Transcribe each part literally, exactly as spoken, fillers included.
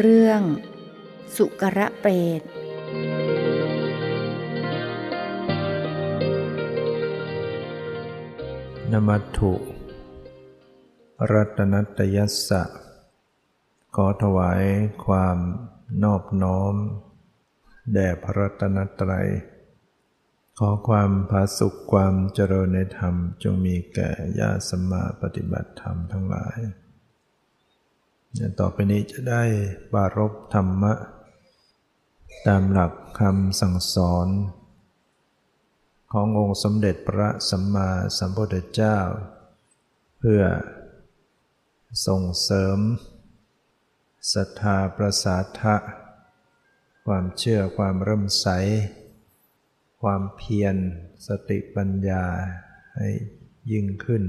เรื่องสุกระเปรตนมัตถุรัตนัตยัสสะขอถวายความนอบน้อมแด่พระรัตนตรัยขอความผาสุกความเจริญในธรรมจงมีแก่ญาติสัมมาปฏิบัติธรรมทั้งหลายต่อไปนี้จะได้ปรารภธรรมะตามหลักคำสั่งสอนขององค์สมเด็จพระสัมมาสัมพุทธเจ้าเพื่อส่งเสริมศรัทธาประสาทะความเชื่อความเริ่มใสความเพียรสติปัญญาให้ยิ่งขึ้น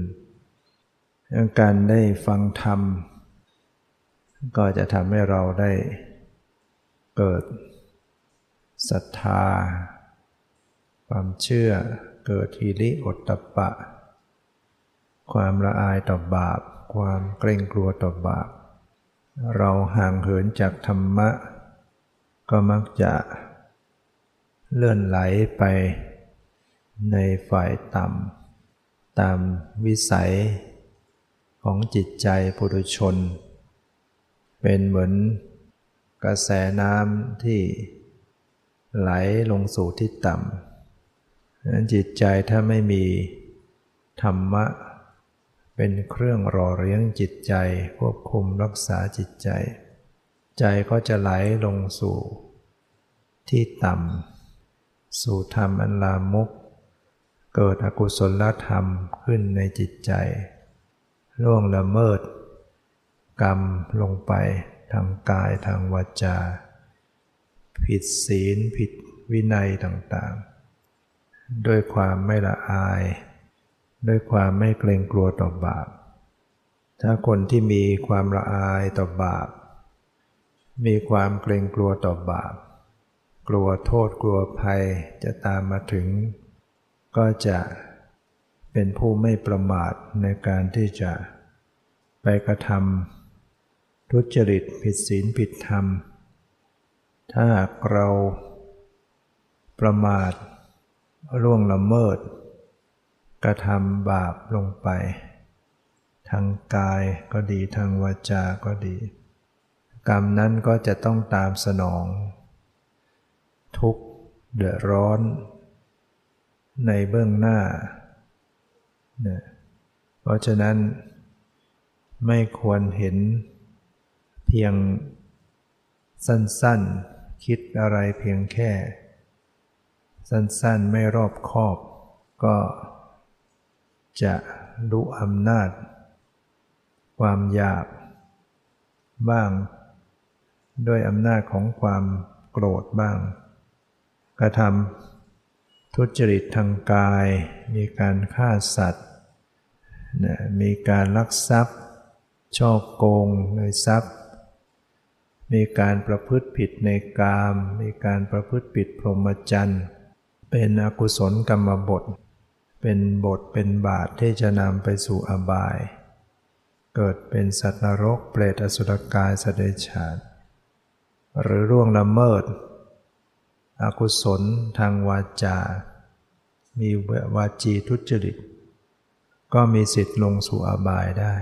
การได้ฟังธรรมก็จะทำให้เราได้เกิดศรัทธาความเชื่อเกิดทีลิโอตตัปปะความละอายต่อบาปความเกรงกลัวต่อบาปเราห่างเหินจากธรรมะก็มักจะเลื่อนไหลไปในฝ่ายต่ำตามวิสัยของจิตใจปุถุชนเป็นเหมือนกระแสน้ำที่ไหลลงสู่ที่ต่ำนั้นจิตใจถ้าไม่มีธรรมะเป็นเครื่องหล่อเลี้ยงจิตใจควบคุมรักษาจิตใจใจก็จะไหลลงสู่ที่ต่ำสู่ธรรมอันลามกเกิดอกุศลธรรมขึ้นในจิตใจล่วงละเมิดกรรมลงไปทางกายทางวาจาผิดศีลผิดวินัยต่างๆด้วยความไม่ละอายด้วยความไม่เกรงกลัวต่อบาปถ้าคนที่มีความละอายต่อบาปมีความเกรงกลัวต่อบาปกลัวโทษกลัวภัยจะตามมาถึงก็จะเป็นผู้ไม่ประมาทในการที่จะไปกระทำทุจริตผิดศีลผิดธรรมถ้าหากเราประมาทล่วงละเมิดกระทำบาปลงไปทางกายก็ดีทางวาจาก็ดีกรรมนั้นก็จะต้องตามสนองทุกข์เดือดร้อนในเบื้องหน้านะเพราะฉะนั้นไม่ควรเห็นเพียงสั้นๆคิดอะไรเพียงแค่สั้นๆไม่รอบคอบก็จะรู้อำนาจความอยากบ้างด้วยอำนาจของความโกรธบ้างกระทำทุจริตทางกายมีการฆ่าสัตว์มีการลักทรัพย์ช่อโกงในทรัพย์มีการประพฤติผิดในกามมีการประพฤติผิดพรหมจรรย์เป็นอกุศลกรรมบทเป็นบทเป็นบาตรที่จะนำไปสู่อบายเกิดเป็นสัตว์นรกเปรตอสุรกายสัตว์เดรัจฉานหรือล่วงละเมิดอกุศลทางวาจามีวาจีทุจริตก็มีสิทธิ์ลงสู่อบายได้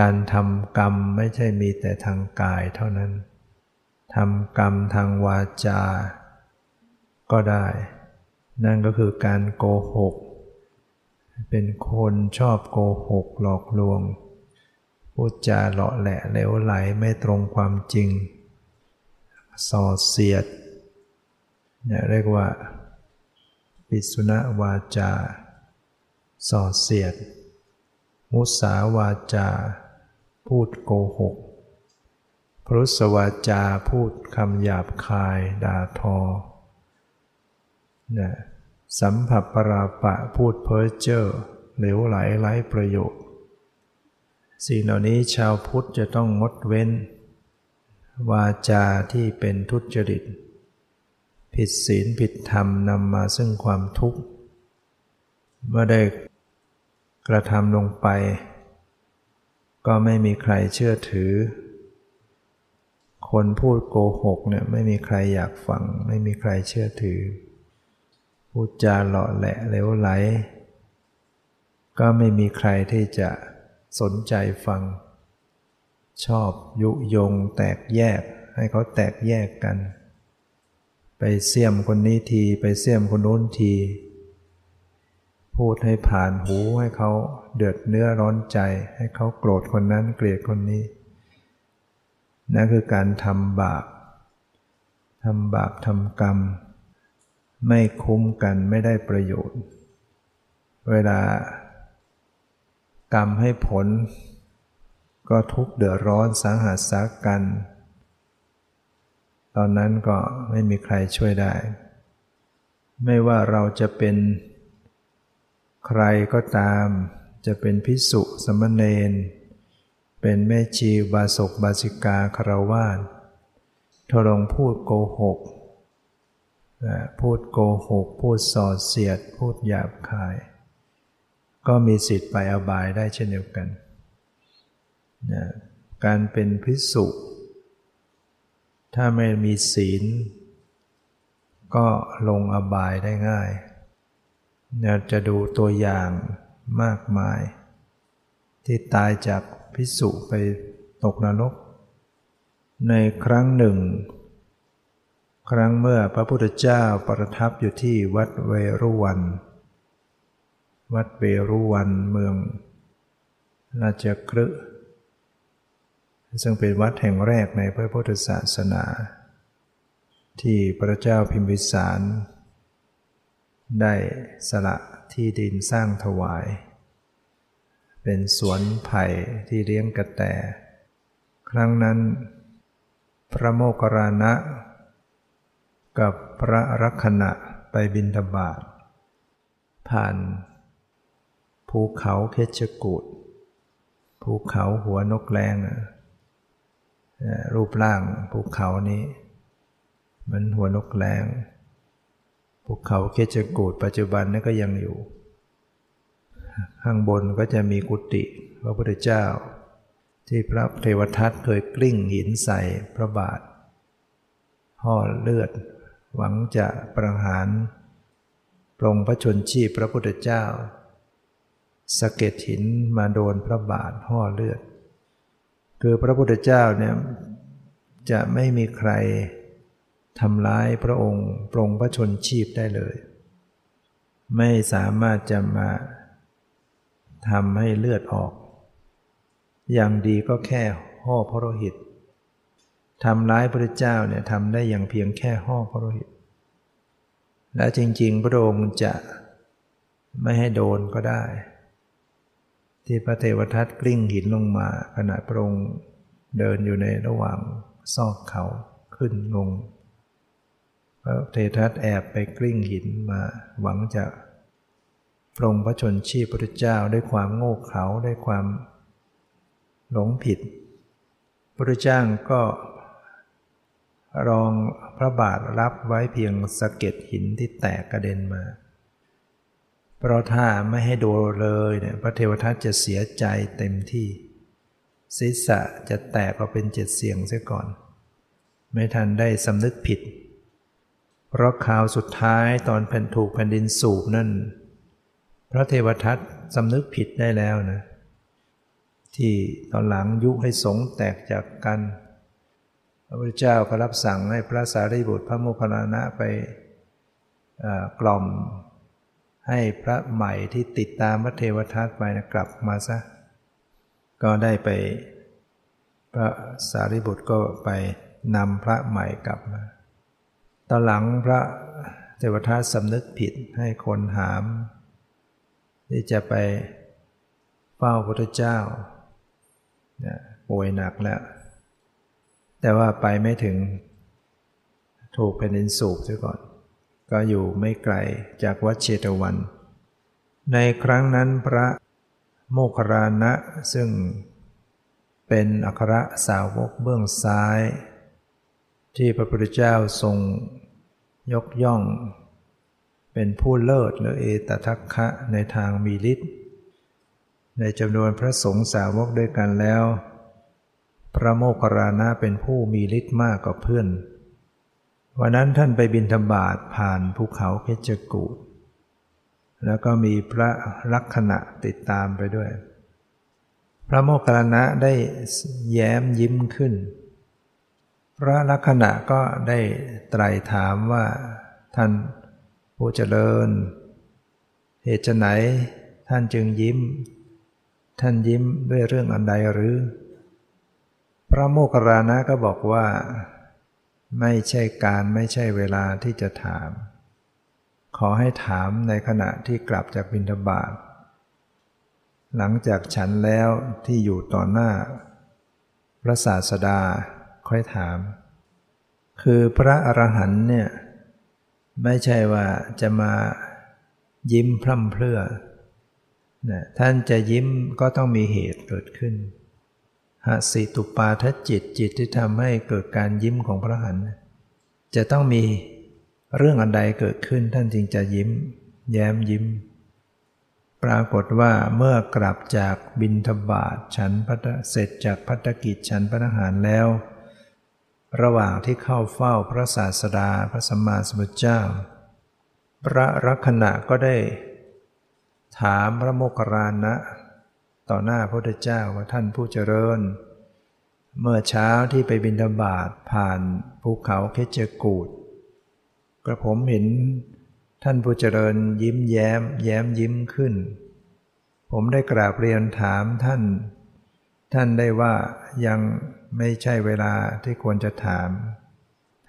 การทำกรรมไม่ใช่มีแต่ทางกายเท่านั้นทำกรรมทางวาจาก็ได้นั่นก็คือการโกหกเป็นคนชอบโกหกหลอกลวงพูดจาเลาะแหละเหลวไหลไม่ตรงความจริงส่อเสียดเนี่ยเรียกว่าปิศุณวาจาส่อเสียดมุสาวาจาพูดโกหกพรุสวาจาพูดคำหยาบคายด่าทอนะสัมผัสปราปะพูดเพ้อเจ้อเหลวไหลไร้ประโยชน์สิ่งเหล่านี้ชาวพุทธจะต้องงดเว้นวาจาที่เป็นทุจริตผิดศีลผิดธรรมนำมาซึ่งความทุกข์เมื่อได้กระทำลงไปก็ไม่มีใครเชื่อถือ คนพูดโกหกเนี่ยไม่มีใครอยากฟังไม่มีใครเชื่อถือพูดจาหล่อแหละเลวไหลก็ไม่มีใครที่จะสนใจฟังชอบยุยงแตกแยกให้เขาแตกแยกกันไปเสี่ยมคนนี้ทีไปเสี่ยมคนโน้นทีพูดให้ผ่านหูให้เขาเดือดเนื้อร้อนใจให้เขาโกรธคนนั้นเกลียดคนนี้นั่นคือการทำบาปทำบาปทำกรรมไม่คุ้มกันไม่ได้ประโยชน์เวลากรรมให้ผลก็ทุกข์เดือดร้อนสาหัสสากันตอนนั้นก็ไม่มีใครช่วยได้ไม่ว่าเราจะเป็นใครก็ตามจะเป็นภิกษุสมณเณรเป็นแม่ชีบาสกบาสิกาฆราวาสถ้าลองพูดโกหกพูดโกหกพูดส่อเสียดพูดหยาบคายก็มีสิทธิ์ไปอบายได้เช่นเดียวกันนะการเป็นภิกษุถ้าไม่มีศีลก็ลงอบายได้ง่ายเราจะดูตัวอย่างมากมายที่ตายจากภิกษุไปตกนรกในครั้งหนึ่งครั้งเมื่อพระพุทธเจ้าประทับอยู่ที่วัดเวรุวันวัดเวรุวันเมืองราชคฤห์ซึ่งเป็นวัดแห่งแรกในพระพุทธศาสนาที่พระเจ้าพิมพิสารได้สละที่ดินสร้างถวายเป็นสวนไผ่ที่เลี้ยงกระแตครั้งนั้นพระโมคคัลลานะกับพระลักขณะไปบิณฑบาตผ่านภูเขาเคชกูฏภูเขาหัวนกแรงรูปร่างภูเขานี้เหมือนหัวนกแรงภูเขาเคชกูฏปัจจุบันนั้นก็ยังอยู่ข้างบนก็จะมีกุฏิพระพุทธเจ้าที่พระเทวทัตเคยกลิ้งหินใส่พระบาทห่อเลือดหวังจะประหารปลงพระชนชีพพระพุทธเจ้าสะเก็ดหินมาโดนพระบาทห่อเลือดคือพระพุทธเจ้าเนี่ยจะไม่มีใครทำร้ายพระองค์ปลงพระชนชีพได้เลยไม่สามารถจะมาทำให้เลือดออกอย่างดีก็แค่ห่อพระโลหิตทำร้ายพระเจ้าเนี่ยทำได้อย่างเพียงแค่ห่อพระโลหิตและจริงๆพระองค์จะไม่ให้โดนก็ได้ที่พระเทวทัตกลิ้งหินลงมาขณะพระองค์เดินอยู่ในระหว่างซอกเขาขึ้นลงพระเทวทัตแอบไปกลิ้งหินมาหวังจะปลงพระชนชีพพระเจ้าด้วยความโง่เขลาด้วยความหลงผิดพระเจ้าก็รองพระบาทรับไว้เพียงสะเก็ดหินที่แตกกระเด็นมาเพราะถ้าไม่ให้โดนเลยเนี่ยพระเทวทัตจะเสียใจเต็มที่ศีรษะจะแตกออกเป็นเจ็ดเสียงเสียก่อนไม่ทันได้สำนึกผิดเพราะข่าวสุดท้ายตอนแผ่นถูกแผ่นดินสูบนั่นพระเทวทัตสำนึกผิดได้แล้วนะที่ตอนหลังยุให้สงฆ์แตกจากกันพระพุทธเจ้าก็รับสั่งให้พระสารีบุตรพระโมคคัลลานะไปกล่อมให้พระใหม่ที่ติดตามพระเทวทัตไปนะกลับมาซะก็ได้ไปพระสารีบุตรก็ไปนำพระใหม่กลับมาตอนหลังพระเทวทัตสำนึกผิดให้คนหามที่จะไปเฝ้าพระพุทธเจ้าป่วยหนักแล้วแต่ว่าไปไม่ถึงถูกแผ่นดินสูบซะก่อนก็อยู่ไม่ไกลจากวัดเชตวันในครั้งนั้นพระโมคคัลลานะซึ่งเป็นอัครสาวกเบื้องซ้ายที่พระพุทธเจ้าทรงยกย่องเป็นผู้เลิศหรือเอตทัคคะในทางมีฤทธิ์ในจำนวนพระสงฆ์สาวกด้วยกันแล้ว พระโมคคัลลานะเป็นผู้มีฤทธิ์มากกว่าเพื่อนวันนั้นท่านไปบิณฑบาตผ่านภูเขาเพชรกูฏแล้วก็มีพระลักขณะติดตามไปด้วยพระโมคคัลลานะได้แย้มยิ้มขึ้นพระลักขณะก็ได้ไตร่ถามว่าท่านผู้เจริญเหตุไฉนท่านจึงยิ้มท่านยิ้มด้วยเรื่องอันใดหรือพระโมคคัลลานะก็บอกว่าไม่ใช่การไม่ใช่เวลาที่จะถามขอให้ถามในขณะที่กลับจากบิณฑบาตหลังจากฉันแล้วที่อยู่ต่อหน้าพระศาสดาค่อยถามคือพระอรหันต์เนี่ยไม่ใช่ว่าจะมายิ้มพร่ำเพรื่อนะท่านจะยิ้มก็ต้องมีเหตุเกิดขึ้นหสิตุปาทจิตจิตที่ทำให้เกิดการยิ้มของพระอรหันต์จะต้องมีเรื่องอันใดเกิดขึ้นท่านจึงจะยิ้มแย้มยิ้มปรากฏว่าเมื่อกลับจากบิณฑบาตฉันภัตตเสร็จจากภัตตกิจฉันภัตตาหารแล้วระหว่างที่เข้าเฝ้าพระศาสดาพระสัมมาสัมพุทธเจ้าพระลักขณะก็ได้ถามพระโมคคัลลานะต่อหน้าพระพุทธเจ้าว่าท่านผู้เจริญเมื่อเช้าที่ไปบิณฑบาตผ่านภูเขาเคชกูฏกระผมเห็นท่านผู้เจริญยิ้มแย้มแย้มยิ้มขึ้นผมได้กราบเรียนถามท่านท่านได้ว่ายังไม่ใช่เวลาที่ควรจะถาม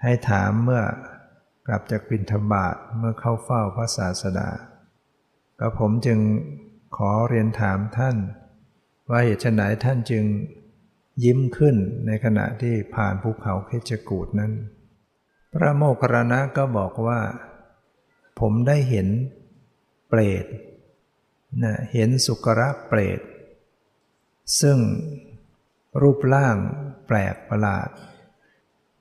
ให้ถามเมื่อกลับจากบิณฑบาตเมื่อเข้าเฝ้าพระศาสดากระผมจึงขอเรียนถามท่านว่าเหตุไฉนท่านจึงยิ้มขึ้นในขณะที่ผ่านภูเขาเคชกูฏนั้นพระโมคคัลลานะก็บอกว่าผมได้เห็นเปรตนะเห็นสุกรเปรตซึ่งรูปร่างแปลกประหลาด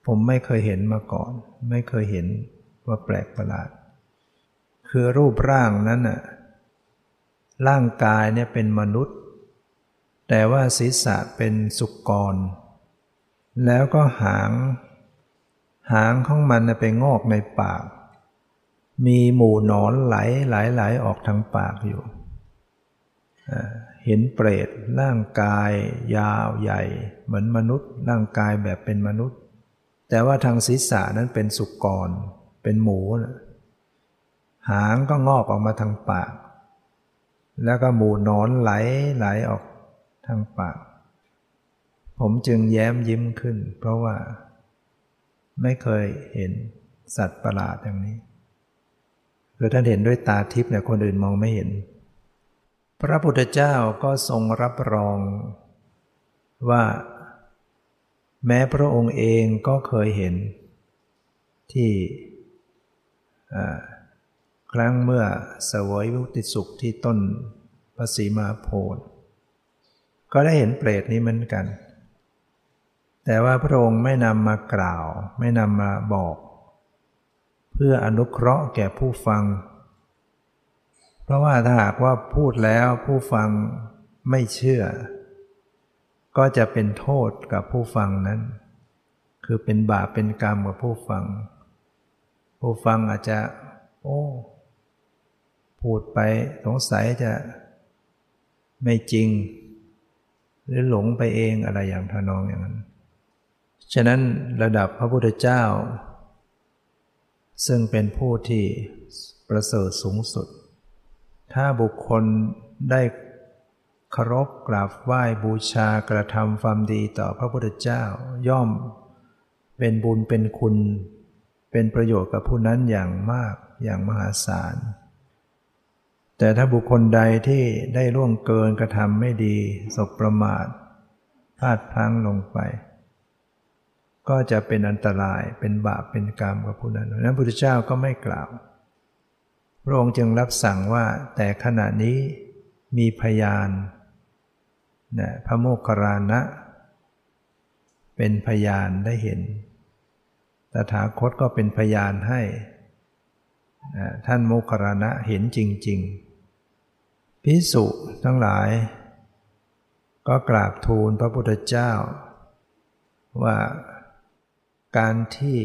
ผมไม่เคยเห็นมาก่อนไม่เคยเห็นว่าแปลกประหลาดคือรูปร่างนั้นน่ะร่างกายเนี่ยเป็นมนุษย์แต่ว่าศีรษะเป็นสุกรแล้วก็หางหางของมันน่ะไปงอกในปากมีหมู่หนอนไหลไหลๆออกทางปากอยู่เห็นเปรตร่างกายยาวใหญ่เหมือนมนุษย์ร่างกายแบบเป็นมนุษย์แต่ว่าทางศีรษะนั้นเป็นสุกรเป็นหมูนะหางก็งอกออกมาทางปากแล้วก็หมู่หนอนไหลไหลออกทางปากผมจึงแย้มยิ้มขึ้นเพราะว่าไม่เคยเห็นสัตว์ประหลาดอย่างนี้คือท่านเห็นด้วยตาทิพย์เนี่ยคนอื่นมองไม่เห็นพระพุทธเจ้าก็ทรงรับรองว่าแม้พระองค์เองก็เคยเห็นที่ครั้งเมื่อเสวยวิมุตติสุขที่ต้นพระศรีมหาโพธิ์ก็ได้เห็นเปรตนี้เหมือนกันแต่ว่าพระองค์ไม่นำมากล่าวไม่นำมาบอกเพื่ออนุเคราะห์แก่ผู้ฟังเพราะว่าถ้าหากว่าพูดแล้วผู้ฟังไม่เชื่อก็จะเป็นโทษกับผู้ฟังนั้นคือเป็นบาปเป็นกรรมกับผู้ฟังผู้ฟังอาจจะโอ้พูดไปสงสัยจะไม่จริงหรือหลงไปเองอะไรอย่างทำนองอย่างนั้นฉะนั้นระดับพระพุทธเจ้าซึ่งเป็นผู้ที่ประเสริฐสูงสุดถ้าบุคคลได้เคารพกราบไหว้บูชากระทำความดีต่อพระพุทธเจ้าย่อมเป็นบุญเป็นคุณเป็นประโยชน์กับผู้นั้นอย่างมากอย่างมหาศาลแต่ถ้าบุคคลใดที่ได้ล่วงเกินกระทำไม่ดีสบประมาทพลาดพลั้งลงไปก็จะเป็นอันตรายเป็นบาปเป็นกรรมกับผู้นั้นนั้นพระพุทธเจ้าก็ไม่กล่าวพระองค์จึงรับสั่งว่าแต่ขณะนี้มีพยานนะพระโมคคัลลานะเป็นพยานได้เห็นตถาคตก็เป็นพยานให้นะท่านโมคคัลลานะเห็นจริงๆภิกษุทั้งหลายก็กราบทูลพระพุทธเจ้า ว่าการที่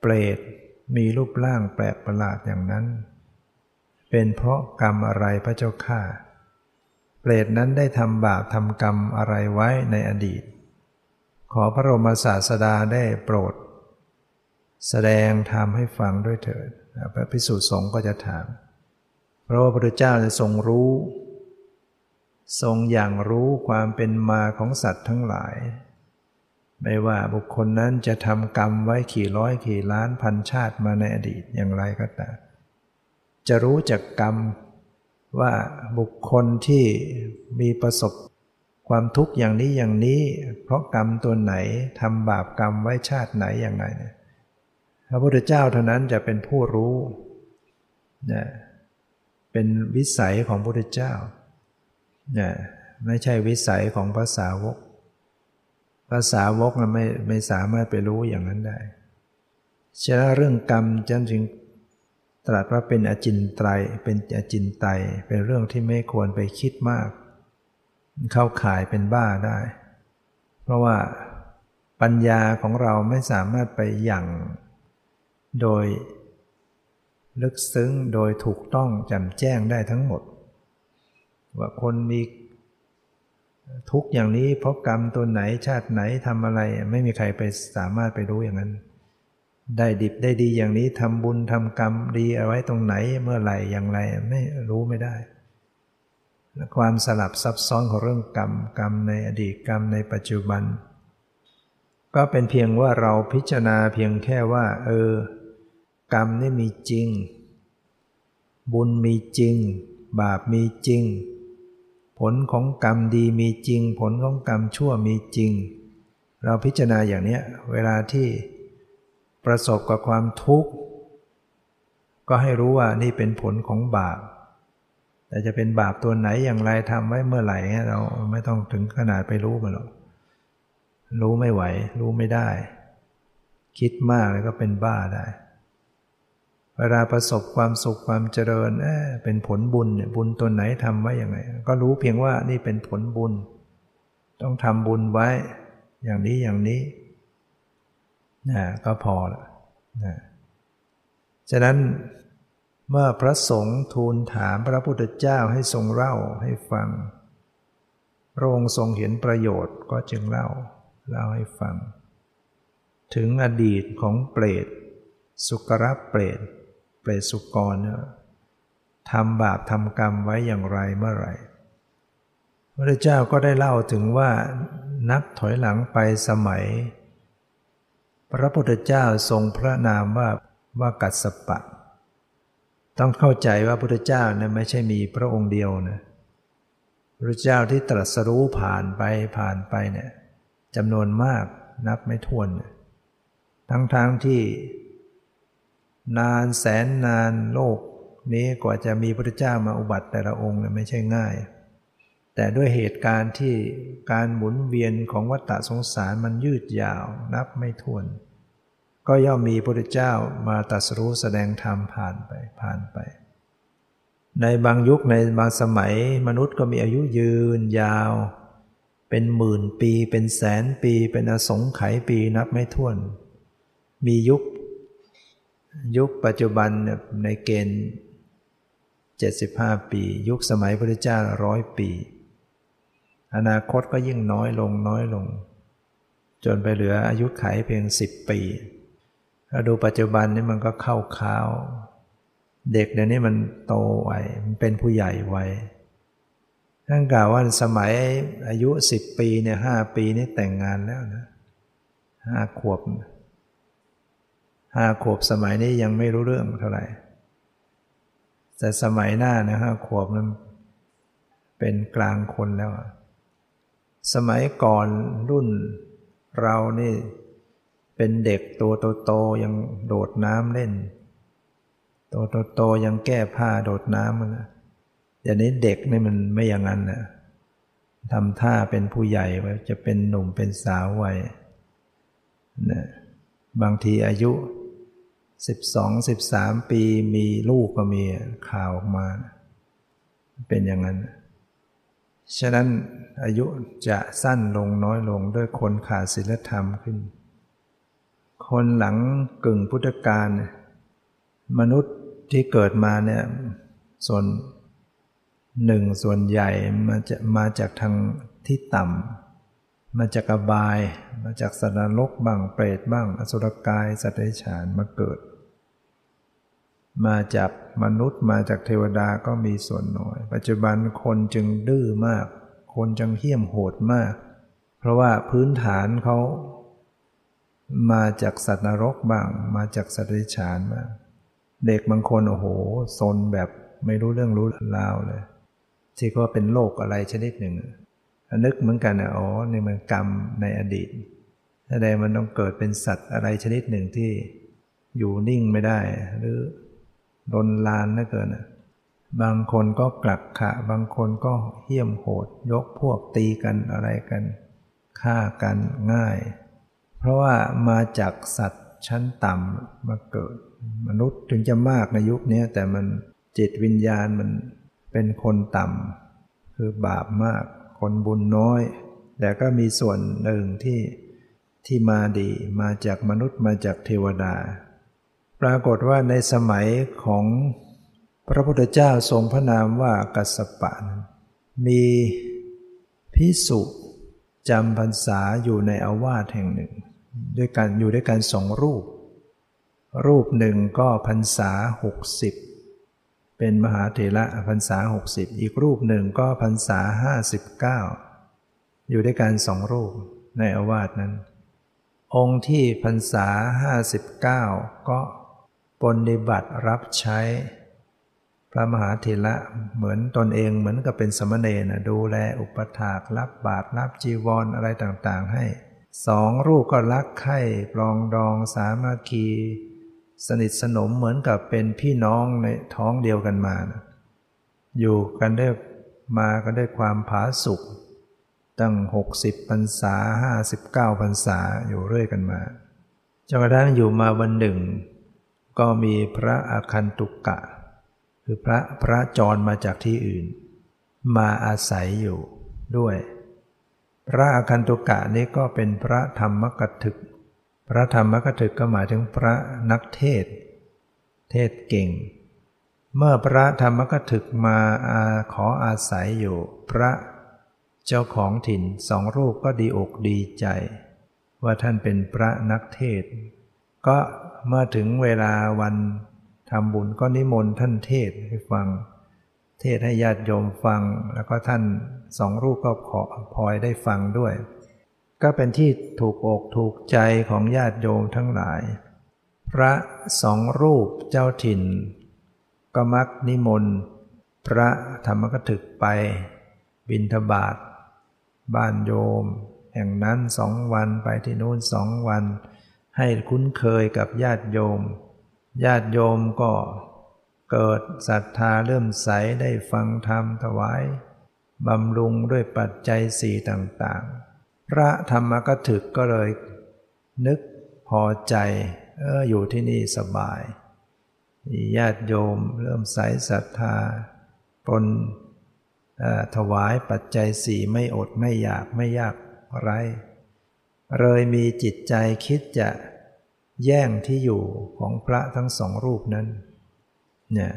เปรตมีรูปร่างแปลกประหลาดอย่างนั้นเป็นเพราะกรรมอะไรพระเจ้าข้าเปรตนั้นได้ทำบาปทำกรรมอะไรไว้ในอดีตขอพระบรมศาสดาได้โปรดแสดงธรรมให้ฟังด้วยเถิดพระภิกษุสงฆ์ก็จะถามเพราะว่าพระพุทธเจ้าจะทรงรู้ทรงอย่างรู้ความเป็นมาของสัตว์ทั้งหลายไม่ว่าบุคคลนั้นจะทำกรรมไว้กี่ร้อยกี่ล้านพันชาติมาในอดีตอย่างไรก็ตามจะรู้จากกรรมว่าบุคคลที่มีประสบความทุกข์อย่างนี้อย่างนี้เพราะกรรมตัวไหนทำบาปกรรมไว้ชาติไหนอย่างไรเนี่ยพระพุทธเจ้าเท่านั้นจะเป็นผู้รู้นะเป็นวิสัยของพระพุทธเจ้านะไม่ใช่วิสัยของพระสาวกพระสาวกเราไม่ไม่สามารถไปรู้อย่างนั้นได้ฉะนั้นเรื่องกรรมจันจึงตรัสว่าเป็นอจินไตยเป็นอจินไตยเป็นเรื่องที่ไม่ควรไปคิดมากเข้าข่ายเป็นบ้าได้เพราะว่าปัญญาของเราไม่สามารถไปอย่างโดยลึกซึ้งโดยถูกต้องแจ่มแจ้งได้ทั้งหมดว่าคนมีทุกข์อย่างนี้เพราะกรรมตัวไหนชาติไหนทำอะไรไม่มีใครไปสามารถไปรู้อย่างนั้นได้ดิบได้ดีอย่างนี้ทำบุญทำกรรมดีเอาไว้ตรงไหนเมื่อไหร่อย่างไรไม่รู้ไม่ได้ความสลับซับซ้อนของเรื่องกรรมกรรมในอดีตกรรมในปัจจุบันก็เป็นเพียงว่าเราพิจารณาเพียงแค่ว่าเออกรรมนี่มีจริงบุญมีจริงบาปมีจริงผลของกรรมดีมีจริงผลของกรรมชั่วมีจริงเราพิจารณาอย่างนี้เวลาที่ประสบกับความทุกข์ก็ให้รู้ว่านี่เป็นผลของบาปแต่จะเป็นบาปตัวไหนอย่างไรทำไว้เมื่อไหร่เราไม่ต้องถึงขนาดไปรู้มันหรอกรู้ไม่ไหวรู้ไม่ได้คิดมากแล้วก็เป็นบ้าได้เวลาประสบความสุขความเจริญ เ, เป็นผลบุญบุญตัวไหนทำไว้อย่างไรก็รู้เพียงว่านี่เป็นผลบุญต้องทำบุญไว้อย่างนี้อย่างนี้นะก็พอละนะฉะนั้นเมื่อพระสงฆ์ทูลถามพระพุทธเจ้าให้ทรงเล่าให้ฟังพระองค์ทรงเห็นประโยชน์ก็จึงเล่าเล่าให้ฟังถึงอดีตของเปรตสุกรเปรตเปรตสุกรทำบาปทำกรรมไว้อย่างไรเมื่อไรพระเจ้าก็ได้เล่าถึงว่านับถอยหลังไปสมัยพระพุทธเจ้าทรงพระนามว่าว่ากัสสปะต้องเข้าใจว่าพระพุทธเจ้าเนี่ยไม่ใช่มีพระองค์เดียวนะพระเจ้าที่ตรัสรู้ผ่านไปผ่านไปเนี่ยจำนวนมากนับไม่ถ้วนทั้งๆ ท, ที่นานแสนนานโลกนี้กว่าจะมีพระพุทธเจ้ามาอุบัติแต่ละองค์เนี่ยไม่ใช่ง่ายแต่ด้วยเหตุการณ์ที่การหมุนเวียนของวัฏฏะสงสารมันยืดยาวนับไม่ถ้วนก็ย่อมมีพระพุทธเจ้ามาตรัสรู้แสดงธรรมผ่านไปผ่านไปในบางยุคในบางสมัยมนุษย์ก็มีอายุยืนยาวเป็นหมื่นปีเป็นแสนปีเป็นอสงไขยปีนับไม่ถ้วนมียุคยุคปัจจุบันในเกณฑ์เจ็ดสิบห้าปียุคสมัยพระพุทธเจ้าหนึ่งร้อยปีอนาคตก็ยิ่งน้อยลงน้อยลงจนไปเหลืออายุขัยเพียงสิบปีถ้าดูปัจจุบันนี่มันก็เข้าข่าวเด็กเดี๋ยวนี้มันโตไวมันเป็นผู้ใหญ่ไวท่านกล่าวว่าสมัยอายุสิบปีเนี่ยห้าปีนี่แต่งงานแล้วนะห้าขวบห้าขวบสมัยนี้ยังไม่รู้เรื่องเท่าไหร่แต่สมัยหน้านะห้าขวบมันเป็นกลางคนแล้วสมัยก่อนรุ่นเรานี่เป็นเด็กตัวโตๆยังโดดน้ำเล่นตัวโตๆยังแก้ผ้าโดดน้ำนะเดี๋ยวนี้เด็กนี่มันไม่อย่างนั้นนะทำท่าเป็นผู้ใหญ่ไว้จะเป็นหนุ่มเป็นสาวไว้นะบางทีอายุสิบสอง สิบสามปีมีลูกก็มีข่าวออกมาเป็นอย่างนั้น ฉะนั้นอายุจะสั้นลงน้อยลงด้วยคนขาดศีลธรรมขึ้นคนหลังกึ่งพุทธกาลมนุษย์ที่เกิดมาเนี่ยส่วนหนึ่งส่วนใหญ่มาจะมาจากทางที่ต่ำมาจากอบายมาจากสัตว์นรกบ้างเปรตบ้างอสุรกายสัตว์เดรัจฉานมาเกิดมาจากมนุษย์มาจากเทวดาก็มีส่วนน้อยปัจจุบันคนจึงดื้อมากคนจึงเหี้ยมโหดมากเพราะว่าพื้นฐานเขามาจากสัตว์นรกบ้างมาจากสัตว์เดรัจฉานบ้างเด็กบางคนโอ้โหซนแบบไม่รู้เรื่องรู้ราวเลยที่ก็เป็นโรคอะไรชนิดหนึ่งนึกเหมือนกันนะอ๋อนี่มันกรรมในอดีตแสดงมันต้องเกิดเป็นสัตว์อะไรชนิดหนึ่งที่อยู่นิ่งไม่ได้หรือรนลานเหลือเกินบางคนก็กลักขะบางคนก็เหี้ยมโหดยกพวกตีกันอะไรกันฆ่ากันง่ายเพราะว่ามาจากสัตว์ชั้นต่ำมาเกิดมนุษย์ถึงจะมากในยุคนี้แต่มันจิตวิญญาณมันเป็นคนต่ำคือบาปมากคนบุญน้อยแต่ก็มีส่วนหนึ่งที่ที่มาดีมาจากมนุษย์มาจากเทวดาปรากฏว่าในสมัยของพระพุทธเจ้าทรงพระนามว่ากัสสปะมีภิกษุจำพรรษาอยู่ในอาวาสแห่งหนึ่งด้วยกันอยู่ด้วยกันสองรูปรูปหนึ่งก็พรรษาหกสิบเป็นมหาเถระพรรษาหกสิบอีกรูปหนึ่งก็พรรษาห้าสิบเก้าอยู่ด้วยกันสองรูปในอาวาสนั้นองค์ที่พรรษาห้าสิบเก้าก็ปฏิบัติรับใช้พระมหาเถระเหมือนตนเองเหมือนกับเป็นสมณเณรดูแลอุปถากรับบาตรรับจีวร อ, อะไรต่างๆให้สองรูปก็รักใคร่ปรองดองสามัคคีสนิทสนมเหมือนกับเป็นพี่น้องในท้องเดียวกันมานะอยู่กันได้มากันได้ความผาสุกตั้งหกสิบพรรษาห้าสิบเก้าพรรษาอยู่เรื่อยกันมาจนกระทั่งอยู่มาวันหนึ่งก็มีพระอคันตุกะคือพระพระจรมาจากที่อื่นมาอาศัยอยู่ด้วยพระอคันตุกะนี้ก็เป็นพระธรรมกถึกพระธรรมกถึกก็หมายถึงพระนักเทศเทศเก่งเมื่อพระธรรมกถึกมาขออาศัยอยู่พระเจ้าของถิ่นสองรูปก็ดีอกดีใจว่าท่านเป็นพระนักเทศก็เมื่อถึงเวลาวันทำบุญก็นิมนต์ท่านเทศให้ฟังเทศให้ญาติโยมฟังแล้วก็ท่านสองรูปก็ขอพลอยได้ฟังด้วยก็เป็นที่ถูกอกถูกใจของญาติโยมทั้งหลายพระสองรูปเจ้าถิ่นก็มักนิมนต์พระธรรมกถึกไปบิณฑบาตบ้านโยมแห่งนั้นสองวันไปที่นู้นสองวันให้คุ้นเคยกับญาติโยมญาติโยมก็เกิดศรัทธาเริ่มใสได้ฟังธรรมถวายบำรุงด้วยปัจจัยสี่ต่างๆพระธรรมกถึกก็เลยนึกพอใจเอออยู่ที่นี่สบายญาติโยมเริ่มใสศรัทธาปนถวายปัจจัยสี่ไม่อดไม่อยากไม่ยากอะไรเลยมีจิตใจคิดจะแย่งที่อยู่ของพระทั้งสองรูปนั้นเนี่ย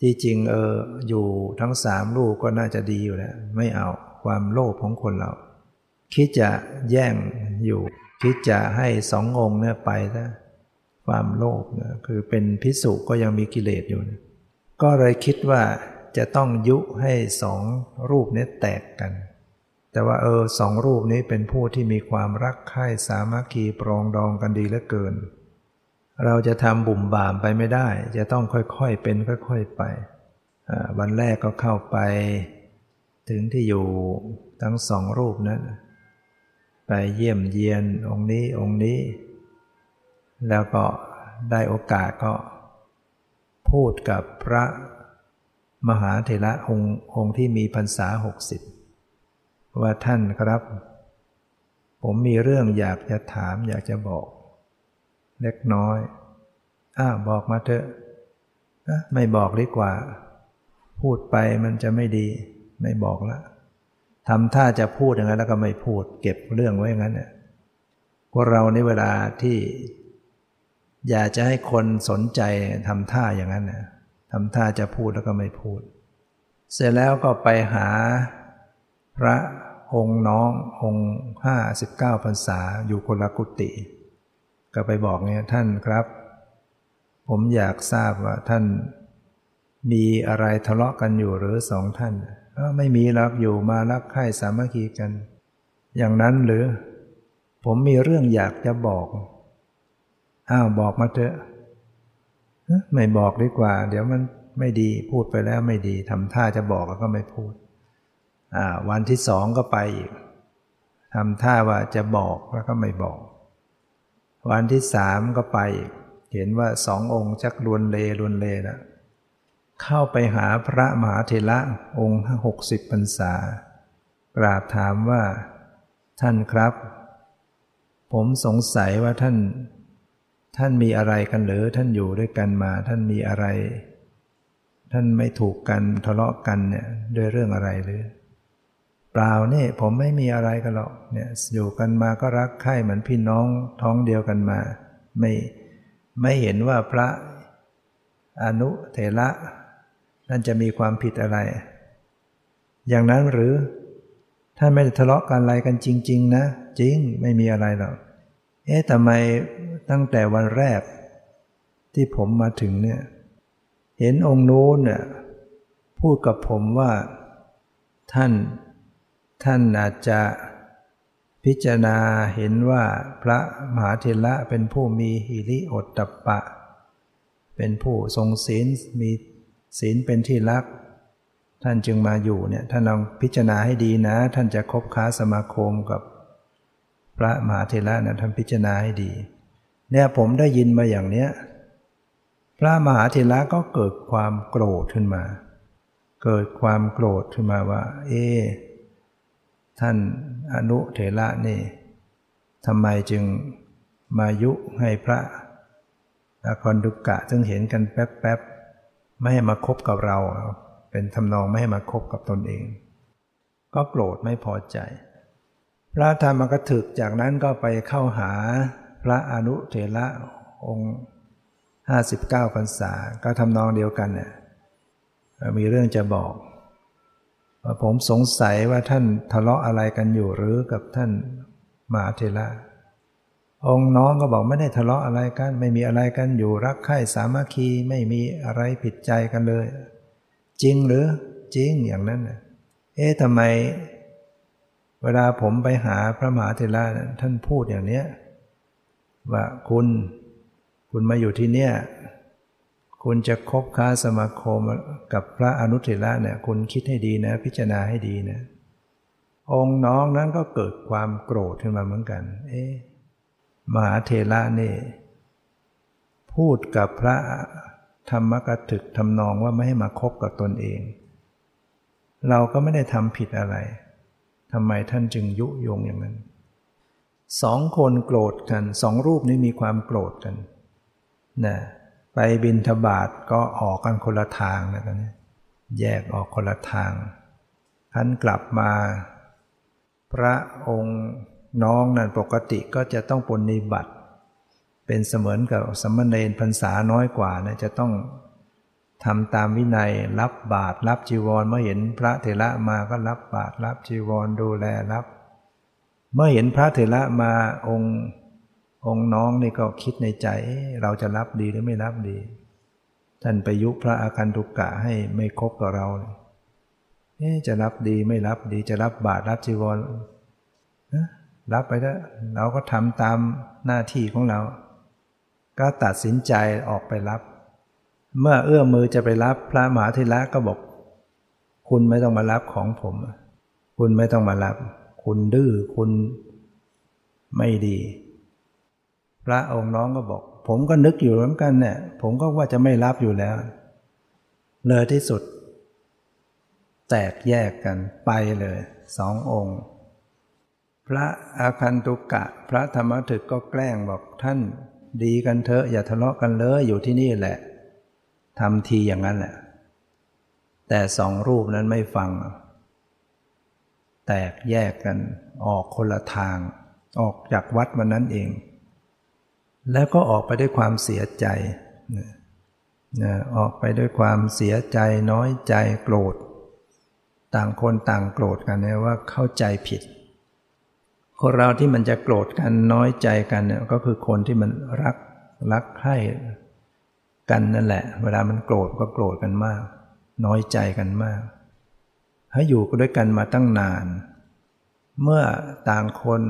ที่จริงเอออยู่ทั้งสามรูปก็น่าจะดีอยู่แล้วไม่เอาความโลภของคนเราคิดจะแย่งอยู่คิดจะให้สององค์เนี่ยไปซะความโลภเนี่ยคือเป็นภิกษุก็ยังมีกิเลสอยู่นะก็เลยคิดว่าจะต้องยุให้สองรูปนี้แตกกันแต่ว่าเออสองรูปนี้เป็นผู้ที่มีความรักใคร่สามัคคีปรองดองกันดีเหลือเกินเราจะทำบุ่มบ่ามไปไม่ได้จะต้องค่อยๆเป็นค่อยๆไปวันแรกก็เข้าไปถึงที่อยู่ทั้งสองรูปนั้นไปเยี่ยมเยียนองค์นี้องค์นี้แล้วก็ได้โอกาสก็พูดกับพระมหาเถระองค์องค์ที่มีพรรษาหกสิบว่าท่านครับผมมีเรื่องอยากจะถามอยากจะบอกเล็กน้อยอ้าบอกมาเถอะไม่บอกดีกว่าพูดไปมันจะไม่ดีไม่บอกละ ทำท่าจะพูดอย่างนั้นแล้วก็ไม่พูดเก็บเรื่องไว้อย่างนั้นเนี่ยพวกเราในเวลาที่อยากจะให้คนสนใจทำท่าอย่างนั้นเนี่ยทำท่าจะพูดแล้วก็ไม่พูดเสร็จแล้วก็ไปหาพระองค์น้ององค์ห้าสิบเก้าพรรษาอยู่คนละกุฏิก็ไปบอกเนี่ยท่านครับผมอยากทราบว่าท่านมีอะไรทะเลาะกันอยู่หรือสองท่านไม่มีรักอยู่มารักใคร่สามัคคีกันอย่างนั้นหรือผมมีเรื่องอยากจะบอกอ้าวบอกมาเถอะไม่บอกดีกว่าเดี๋ยวมันไม่ดีพูดไปแล้วไม่ดีทำท่าจะบอกแล้วก็ไม่พูดอ่าวันที่สองก็ไปอีกทำท่าว่าจะบอกแล้วก็ไม่บอกวันที่สามก็ไปอีกเห็นว่าสององค์ชักลวนเลลวนเลนะเข้าไปหาพระมหาเถระองค์หกสิบพรรษากราบถามว่าท่านครับผมสงสัยว่าท่านท่านมีอะไรกันหรือท่านอยู่ด้วยกันมาท่านมีอะไรท่านไม่ถูกกันทะเลาะกันเนี่ยด้วยเรื่องอะไรหรือเปล่าเนี่ยผมไม่มีอะไรกันหรอกเนี่ยอยู่กันมาก็รักใคร่เหมือนพี่น้องท้องเดียวกันมาไม่ไม่เห็นว่าพระอนุเถระนั่นจะมีความผิดอะไรอย่างนั้นหรือท่านไม่ได้ทะเลาะกันอะไรกันจริงๆนะจริงไม่มีอะไรหรอกเอ๊ะทำไมตั้งแต่วันแรกที่ผมมาถึงเนี่ยเห็นองค์นู้นเนี่ยพูดกับผมว่าท่านท่านอาจจะพิจารณาเห็นว่าพระมหาเถระเป็นผู้มีหิริโอตตัปปะเป็นผู้ทรงศีลมีศีลเป็นที่รักท่านจึงมาอยู่เนี่ยท่านลองพิจารณาให้ดีนะท่านจะคบค้าสมาคมกับพระมหาเถระนะท่านพิจารณาให้ดีเนี่ยผมได้ยินมาอย่างเนี้ยพระมหาเถระก็เกิดความโกรธขึ้นมาเกิดความโกรธขึ้นมาว่าเอ๊ะท่านอนุเถระนี่ทำไมจึงมายุให้พระอากรดุกะซึ่งเห็นกันแป๊บๆไม่ให้มาคบกับเราเป็นทำนองไม่ให้มาคบกับตนเองก็โกรธไม่พอใจพระธรรมกถึกจากนั้นก็ไปเข้าหาพระอนุเถระองค์ห้าสิบเก้าพรรษาก็ทำนองเดียวกันเนี่ยมีเรื่องจะบอกว่าผมสงสัยว่าท่านทะเลาะอะไรกันอยู่หรือกับท่านมหาเถระองค์น้องก็บอกไม่ได้ทะเลาะอะไรกันไม่มีอะไรกันอยู่รักใคร่สามัคคีไม่มีอะไรผิดใจกันเลยจริงหรือจริงอย่างนั้นน่ะเอ๊ะทำไมเวลาผมไปหาพระมหาเถระท่านพูดอย่างเนี้ยว่าคุณคุณมาอยู่ที่เนี้ยคุณจะคบค้าสมาคมกับพระอนุเถระเนี่ยคุณคิดให้ดีนะพิจารณาให้ดีนะองค์น้องนั้นก็เกิดความโกรธขึ้นมาเหมือนกันเอ๊ะมหาเถระนี่พูดกับพระธรรมกถึกทำนองว่าไม่ให้มาคบกับตนเองเราก็ไม่ได้ทำผิดอะไรทำไมท่านจึงยุยงอย่างนั้นสองคนโกรธกันสองรูปนี้มีความโกรธกันนะไปบิณฑบาตก็ออกกันคนละทางนะกันแยกออกคนละทางท่านกลับมาพระองค์น้องนั่นปกติก็จะต้องปรนนิบัติเป็นเสมือนกับสมณเณรพรรษาน้อยกว่านะจะต้องทำตามวินัยรับบาตรรับจีวรเมื่อเห็นพระเถระมาก็รับบาตรรับจีวรดูแลรับเมื่อเห็นพระเถระมาองค์องค์น้องนี่ก็คิดในใจเราจะรับดีหรือไม่รับดีท่านไปยุพระอาคันตุกะให้ไม่คบกับเราเอ๊ะจะรับดีไม่รับดีจะรับบาตรรับจีวรนะรับไปแล้วเราก็ทำตามหน้าที่ของเราก็ตัดสินใจออกไปรับเมื่อเอื้อมมือจะไปรับพระมหาเถระก็บอกคุณไม่ต้องมารับของผมคุณไม่ต้องมารับคุณดื้อคุณไม่ดีพระองค์น้องก็บอกผมก็นึกอยู่เหมือนกันเนี่ยผมก็ว่าจะไม่รับอยู่แล้วเลยที่สุดแตกแยกกันไปเลยสององค์พระอาคันตุกะพระธรรมถึกก็แกล้งบอกท่านดีกันเถอะอย่าทะเลาะกันเลยอยู่ที่นี่แหละทำทีอย่างนั้นแหละแต่สองรูปนั้นไม่ฟังแ แตกแยกกันออกคนละทางออกจากวัดวันนั้นเองแล้วก็ออกไปด้วยความเสียใจนะออกไปด้วยความเสียใจน้อยใจโกรธต่างคนต่างโกรธกันนะว่าเข้าใจผิดคนเราที่มันจะโกรธกันน้อยใจกันเนี่ยก็คือคนที่มันรักรักใคร่กันนั่นแหละเวลามันโกรธก็โกรธกันมากน้อยใจกันมากให้อยู่ด้วยกันมาตั้งนานเมื่อต่างคน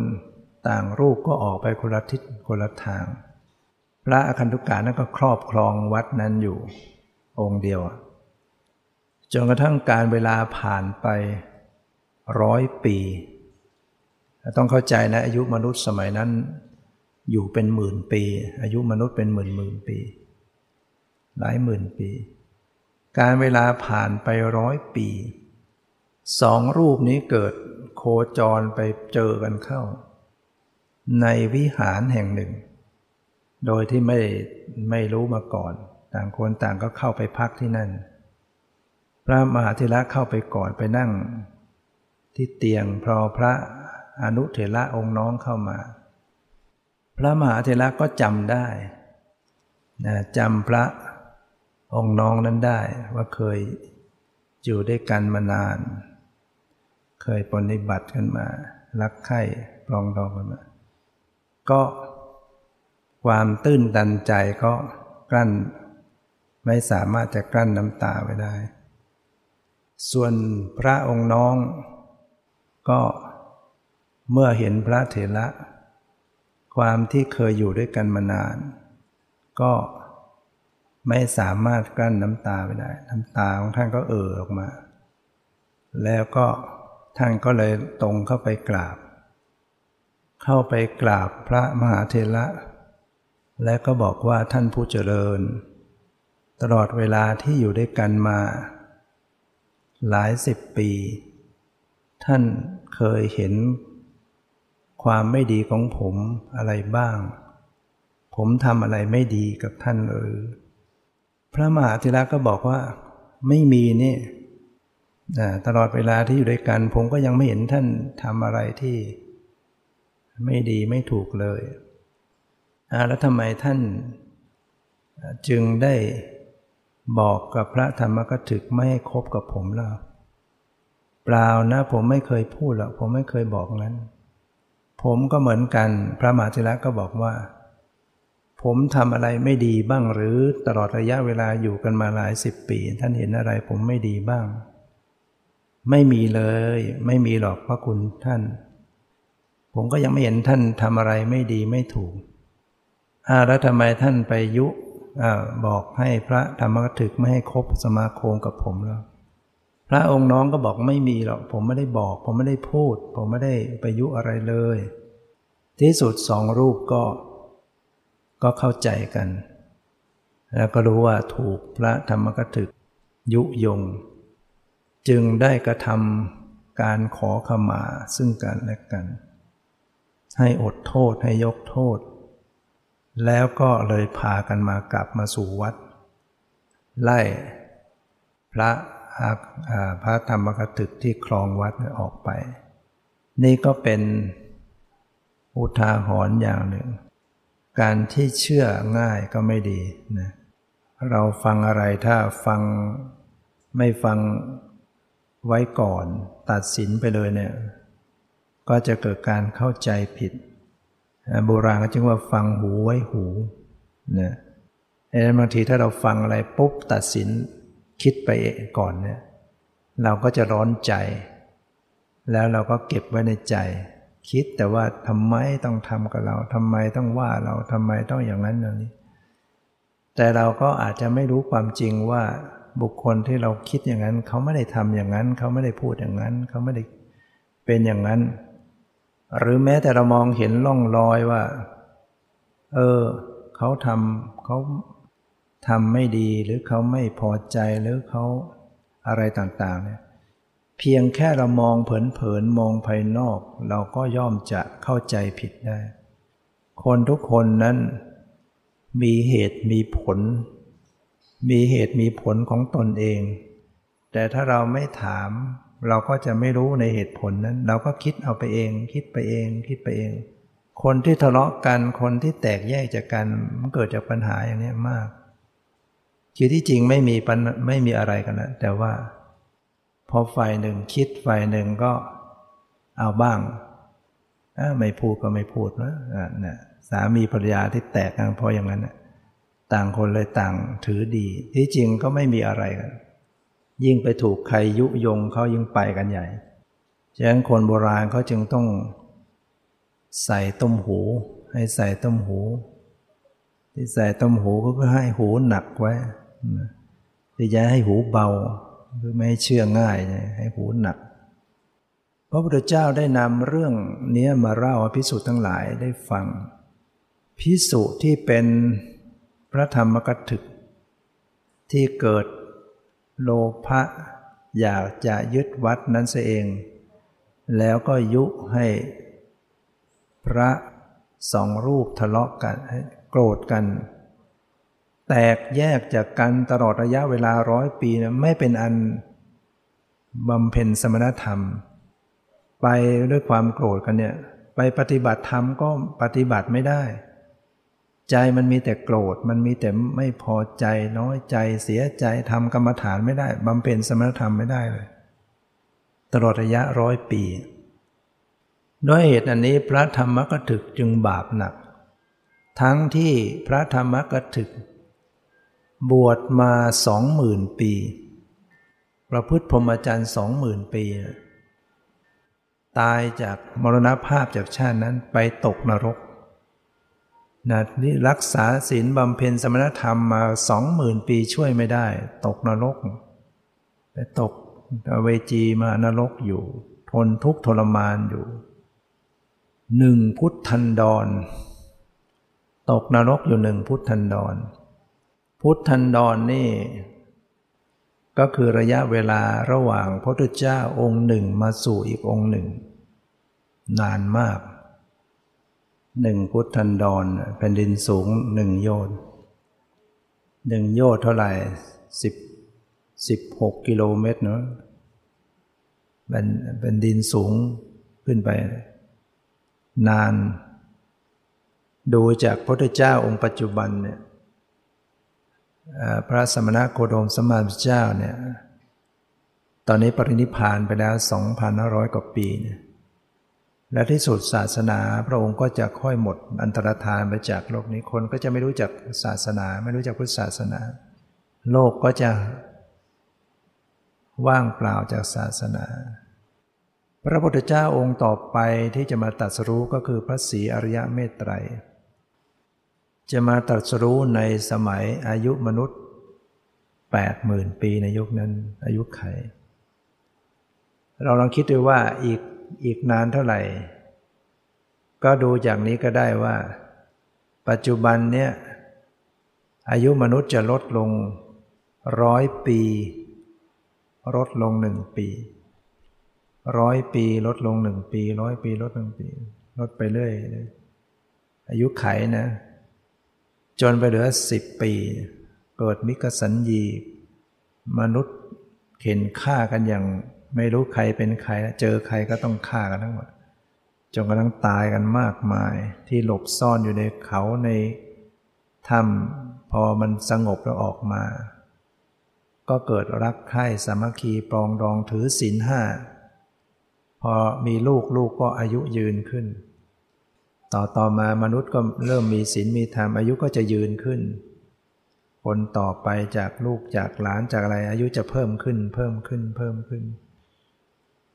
ต่างรูปก็ออกไปคนละทิศคนละทางพระอคันตุกะนั้นก็ครอบครองวัดนั้นอยู่องค์เดียวจนกระทั่งการเวลาผ่านไปร้อยปีต้องเข้าใจนะอายุมนุษย์สมัยนั้นอยู่เป็นหมื่นปีอายุมนุษย์เป็นหมื่นหมื่นปีหลายหมื่นปีการเวลาผ่านไปร้อยปีสองรูปนี้เกิดโคจรไปเจอกันเข้าในวิหารแห่งหนึ่งโดยที่ไม่ไม่รู้มาก่อนต่างคนต่างก็เข้าไปพักที่นั่นพระมหาเถระเข้าไปก่อนไปนั่งที่เตียงพอพระอนุเถระองค์น้องเข้ามาพระมหาเถระก็จำได้นะจำพระองค์น้องนั้นได้ว่าเคยอยู่ด้วยกันมานานเคยปฏิบัติกันมารักใคร่ปรองดองกันมาก็ความตื้นตันใจก็กลั้นไม่สามารถจะกลั้นน้ำตาไว้ได้ส่วนพระองค์น้องก็เมื่อเห็นพระเถระความที่เคยอยู่ด้วยกันมานานก็ไม่สามารถกลั้นน้ำตาไปได้น้ำตาของท่านก็เอ่อออกมาแล้วก็ท่านก็เลยตรงเข้าไปกราบเข้าไปกราบพระมหาเถระและก็บอกว่าท่านผู้เจริญตลอดเวลาที่อยู่ด้วยกันมาหลายสิบปีท่านเคยเห็นความไม่ดีของผมอะไรบ้างผมทำอะไรไม่ดีกับท่านหรือพระมหาเถระก็บอกว่าไม่มีนี่ตลอดเวลาที่อยู่ด้วยกันผมก็ยังไม่เห็นท่านทำอะไรที่ไม่ดีไม่ถูกเลยแล้วทำไมท่านจึงได้บอกกับพระธรรมกถึกไม่ให้คบกับผมล่ะเปล่านะผมไม่เคยพูดหรอกผมไม่เคยบอกนั้นผมก็เหมือนกันพระมหาเถระก็บอกว่าผมทำอะไรไม่ดีบ้างหรือตลอดระยะเวลาอยู่กันมาหลายสิบปีท่านเห็นอะไรผมไม่ดีบ้างไม่มีเลยไม่มีหรอกพระคุณท่านผมก็ยังไม่เห็นท่านทำอะไรไม่ดีไม่ถูกอาแล้วทำไมท่านไปยุบอกให้พระธรรมกถึกไม่ให้คบสมาคมกับผมแล้วพระองค์น้องก็บอกไม่มีหรอกผมไม่ได้บอกผมไม่ได้พูดผมไม่ได้ไปยุอะไรเลยที่สุดสองรูปก็ก็เข้าใจกันแล้วก็รู้ว่าถูกพระธรรมกถึกยุยงจึงได้กระทำการขอขมาซึ่งกันและกันให้อดโทษให้ยกโทษแล้วก็เลยพากันมากลับมาสู่วัดไล่พระพระธรรมกถึกที่ครองวัดออกไปนี่ก็เป็นอุทาหรณ์อย่างหนึ่งการที่เชื่อง่ายก็ไม่ดีนะเราฟังอะไรถ้าฟังไม่ฟังไว้ก่อนตัดสินไปเลยเนี่ยก็จะเกิดการเข้าใจผิดโบราณก็จึงว่าฟังหูไว้หูนะดังนั้นบางทีถ้าเราฟังอะไรปุ๊บตัดสินคิดไปเองก่อนเนี่ยเราก็จะร้อนใจแล้วเราก็เก็บไว้ในใจคิดแต่ว่าทำไมต้องทำกับเราทำไมต้องว่าเราทำไมต้องอย่างนั้นอย่างนี้แต่เราก็อาจจะไม่รู้ความจริงว่าบุคคลที่เราคิดอย่างนั้นเขาไม่ได้ทำอย่างนั้นเขาไม่ได้พูดอย่างนั้นเขาไม่ได้เป็นอย่างนั้นหรือแม้แต่เรามองเห็นร่องรอยว่าเออเขาทำเขาทำไม่ดีหรือเขาไม่พอใจหรือเขาอะไรต่างๆเนี่ยเพียงแค่เรามองเผินๆมองภายนอกเราก็ย่อมจะเข้าใจผิดได้คนทุกคนนั้นมีเหตุมีผลมีเหตุมีผลของตนเองแต่ถ้าเราไม่ถาม เราก็จะไม่รู้ในเหตุผลนั้นเราก็คิดเอาไปเองคิดไปเองคิดไปเองคนที่ทะเลาะกันคนที่แตกแยกจากกันมันเกิดจากปัญหาอย่างนี้มากคือที่จริงไม่มีปัญไม่มีอะไรกันนะแต่ว่าพอฝ่ายหนึ่งคิดฝ่ายหนึ่งก็เอาบ้างไม่พูดก็ไม่พูดนะเนี่ยสามีภรรยาที่แตกกันเพราะอย่างนั้นนะต่างคนเลยต่างถือดีที่จริงก็ไม่มีอะไรกันยิ่งไปถูกใครยุยงเขายิ่งไปกันใหญ่ฉะนั้นคนโบราณเขาจึงต้องใส่ต้มหูให้ใส่ต้มหูที่ใส่ต้มหูก็เพื่อให้หูหนักไว้ที่จะให้หูเบาคือไม่ให้เชื่อง่ายให้หูหนักพระพุทธเจ้าได้นำเรื่องนี้มาเล่าให้ภิกษุทั้งหลายได้ฟังภิกษุที่เป็นพระธรรมกัตถิกที่เกิดโลภะอยากจะยึดวัดนั้นเสียเองแล้วก็ยุให้พระสองรูปทะเลาะกันโกรธกันแตกแยกจากกันตลอดระยะเวลาร้อยปีนะไม่เป็นอันบำเพ็ญสมณธรรมไปด้วยความโกรธกันเนี่ยไปปฏิบัติธรรมก็ปฏิบัติไม่ได้ใจมันมีแต่โกรธมันมีแต่ไม่พอใจน้อยใจเสียใจทำกรรมฐานไม่ได้บำเพ็ญสมณธรรมไม่ได้เลยตลอดระยะร้อยปีด้วยเหตุอันนี้พระธรรมกัตถิกจึงบาปหนักทั้งที่พระธรรมกัตถิกบวชมาสองหมื่นปีประพฤติพรหมจรรย์สองหมื่นปีตายจากมรณภาพจากชาตินั้นไปตกนรกนะนี่รักษาศีลบำเพ็ญสมณธรรมมาสองหมื่นปีช่วยไม่ได้ตกนรกไปตกอเวจีมานรกอยู่ทนทุกข์ทรมานอยู่หนึ่งพุทธันดรตกนรกอยู่หนึ่งพุทธันดรพุทธันดร น, นี่ก็คือระยะเวลาระหว่างพระพุทธเจ้าองค์หนึ่งมาสู่อีกองค์หนึ่งนานมากหนึ่งพุทธันดรแผ่นดินสูงหนึ่งโยชน์หนึ่งโยชน์เท่าไหร่สิบสิบหกกิโลเมตรเนาะเป็นเป็นดินสูงขึ้นไปนานดูจากพระพุทธเจ้าองค์ปัจจุบันเนี่ยพระสมณโคดมสัมมาสัมพุทธเจ้าเนี่ยตอนนี้ปรินิพพานไปแล้ว สองพันห้าร้อย กว่าปีเนี่ยและที่สุดศาสนาพระองค์ก็จะค่อยหมดอันตรธานไปจากโลกนี้คนก็จะไม่รู้จักศาสนาไม่รู้จักพุทธศาสนาโลกก็จะว่างเปล่าจากศาสนาพระพุทธเจ้าองค์ต่อไปที่จะมาตรัสรู้ก็คือพระศรีอริยเมตไตรจะมาตรัสรู้ในสมัยอายุมนุษย์ แปดหมื่น ปีในยุคนั้นอายุไขเราลองคิดดูว่าอีกอีกนานเท่าไหร่ก็ดูจากนี้ก็ได้ว่าปัจจุบันเนี่ยอายุมนุษย์จะลดลงร้อยปีลดลงหนึ่งปีร้อยปีลดลงหนึ่งปีร้อยปีลดหนึ่งปีลดไปเรื่อยอายุไขนะจนไปเหลือสิบปีเกิดมิกสัญญีมนุษย์เข็นฆ่ากันอย่างไม่รู้ใครเป็นใครนะเจอใครก็ต้องฆ่ากันทั้งหมดจนกระทั่งตายกันมากมายที่หลบซ่อนอยู่ในเขาในถ้ำพอมันสงบแล้วออกมาก็เกิดรักใคร่สามัคคีปรองดองถือศีลห้าพอมีลูกลูกก็อายุยืนขึ้นต่อต่อมามนุษย์ก็เริ่มมีศีลมีธรรมอายุก็จะยืนขึ้นคนต่อไปจากลูกจากหลานจากอะไรอายุจะเพิ่มขึ้นเพิ่มขึ้นเพิ่มขึ้น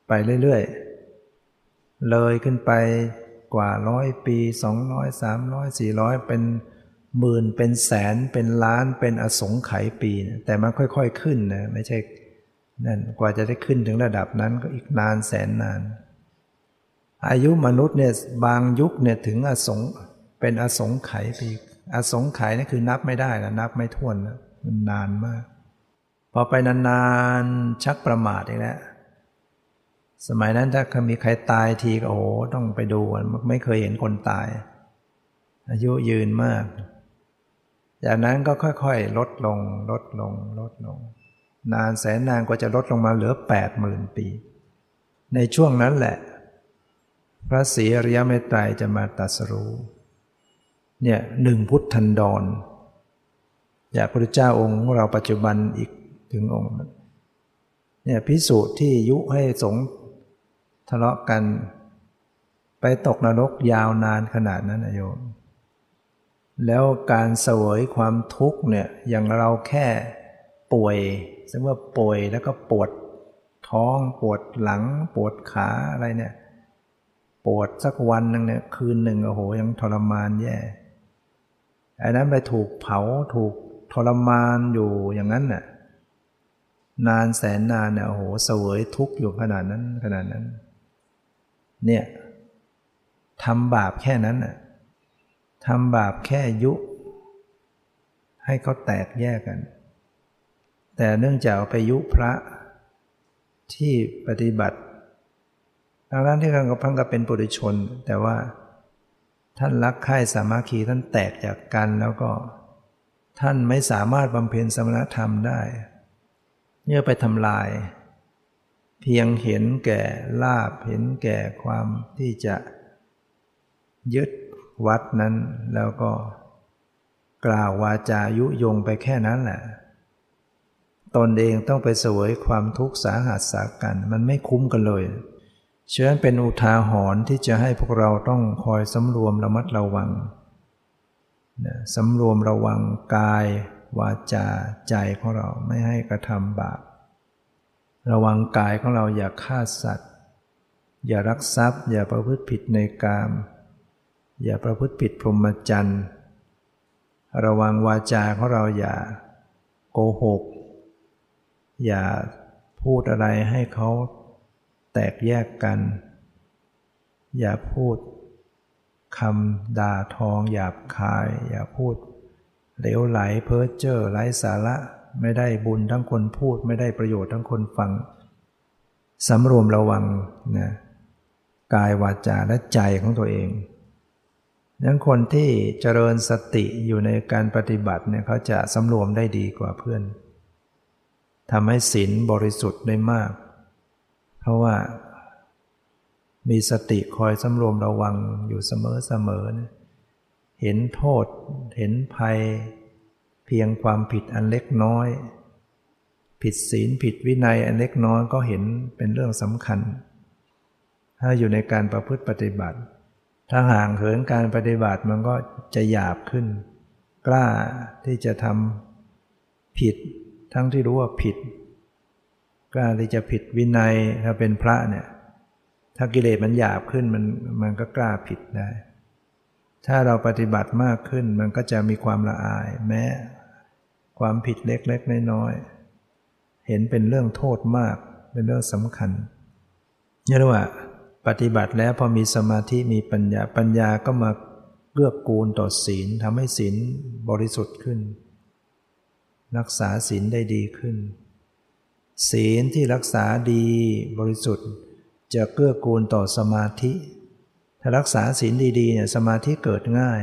ไปเรื่อยๆเลยขึ้นไปกว่าร้อยปีสองร้อยสามร้อยสี่ร้อยเป็นหมื่นเป็นแสนเป็นล้านเป็นอสงไขยปีนะแต่มันค่อยๆขึ้นนะไม่ใช่นั่นกว่าจะได้ขึ้นถึงระดับนั้นก็อีกนานแสนนานอายุมนุษย์เนี่ยบางยุคเนี่ยถึงอสงเป็นอสงไขยปีอสงไขยนี่คือนับไม่ได้นะนับไม่ถ้วนนะมันนานมากพอไปนานๆชักประมาทอีกแล้วสมัยนั้นถ้ามีใครตายทีก็โอ้โหต้องไปดูไม่เคยเห็นคนตายอายุยืนมากจากนั้นก็ค่อยๆลดลงลดลงลดลงนานแสนนานกว่าจะลดลงมาเหลือ แปดหมื่น ปี ในช่วงนั้นแหละพระศรีอริยเมตไตรจะมาตรัสรู้เนี่ยหนึ่งพุทธันดรจากพระพุทธเจ้าองค์เราปัจจุบันอีกถึงองค์เนี่ยภิกษุที่ยุให้สงฆ์ทะเลาะกันไปตกนรกยาวนานขนาดนั้นนะโยมแล้วการเสวยความทุกข์เนี่ยอย่างเราแค่ป่วยสมมติว่าป่วยแล้วก็ปวดท้องปวดหลังปวดขาอะไรเนี่ยปวดสักวันนึงเนี่ยคืนหนึ่งโอ้โหยังทรมานแย่ไอ้นั้นไปถูกเผาถูกทรมานอยู่อย่างนั้นน่ะนานแสนนานเนี่ยโอ้โหเสวยทุกข์อยู่ขนาดนั้นขนาดนั้นเนี่ยทำบาปแค่นั้นน่ะทำบาปแค่ยุให้เขาแตกแยกกันแต่เนื่องจากไปยุพระที่ปฏิบัติทางด้านที่กำลังกับพังกับเป็นปุถุชนแต่ว่าท่านรักใคร่สามัคคีท่านแตกจากกันแล้วก็ท่านไม่สามารถบำเพ็ญสมณธรรมได้เนื่อไปทำลายเพียงเห็นแก่ลาภเห็นแก่ความที่จะยึดวัดนั้นแล้วก็กล่าววาจายุยงไปแค่นั้นแหละตนเองต้องไปเสวยความทุกข์สาหัสสากันมันไม่คุ้มกันเลยฉะนั้นเป็นอุทาหรณ์ที่จะให้พวกเราต้องคอยสำรวมระมัดระวังนะสำรวมระวังกายวาจาใจของเราไม่ให้กระทำบาประวังกายของเราอย่าฆ่าสัตว์อย่ารักทรัพย์อย่าประพฤติผิดในกามอย่าประพฤติผิดพรหมจรรย์ระวังวาจาของเราอย่าโกหกอย่าพูดอะไรให้เขาแตกแยกกันอย่าพูดคำด่าทอหยาบคายอย่าพูดเหลวไหลเพ้อเจ้อไร้สาระไม่ได้บุญทั้งคนพูดไม่ได้ประโยชน์ทั้งคนฟังสำรวมระวังนะกายวาจาและใจของตัวเองนั้นคนที่เจริญสติอยู่ในการปฏิบัติเนี่ยเขาจะสำรวมได้ดีกว่าเพื่อนทำให้ศีลบริสุทธิ์ได้มากเพราะว่ามีสติคอยสำรวมระวังอยู่เสมอเสมอนะเห็นโทษเห็นภัยเพียงความผิดอันเล็กน้อยผิดศีลผิดวินัยอันเล็กน้อยก็เห็นเป็นเรื่องสำคัญถ้าอยู่ในการประพฤติปฏิบัติถ้าห่างเหินการปฏิบัติมันก็จะหยาบขึ้นกล้าที่จะทำผิดทั้งที่รู้ว่าผิดกล้าที่จะผิดวินัยถ้าเป็นพระเนี่ยถ้ากิเลสมันหยาบขึ้นมันมันก็กล้าผิดได้ถ้าเราปฏิบัติมากขึ้นมันก็จะมีความละอายแม้ความผิดเล็กๆน้อยๆเห็นเป็นเรื่องโทษมากเป็นเรื่องสำคัญนี่เรียกว่าปฏิบัติแล้วพอมีสมาธิมีปัญญาปัญญาก็มาเกื้อกูลต่อศีลทำให้ศีลบริสุทธิ์ขึ้นรักษาศีลได้ดีขึ้นศีลที่รักษาดีบริสุทธิ์จะเกื้อกูลต่อสมาธิถ้ารักษาศีลดีๆเนี่ยสมาธิเกิดง่าย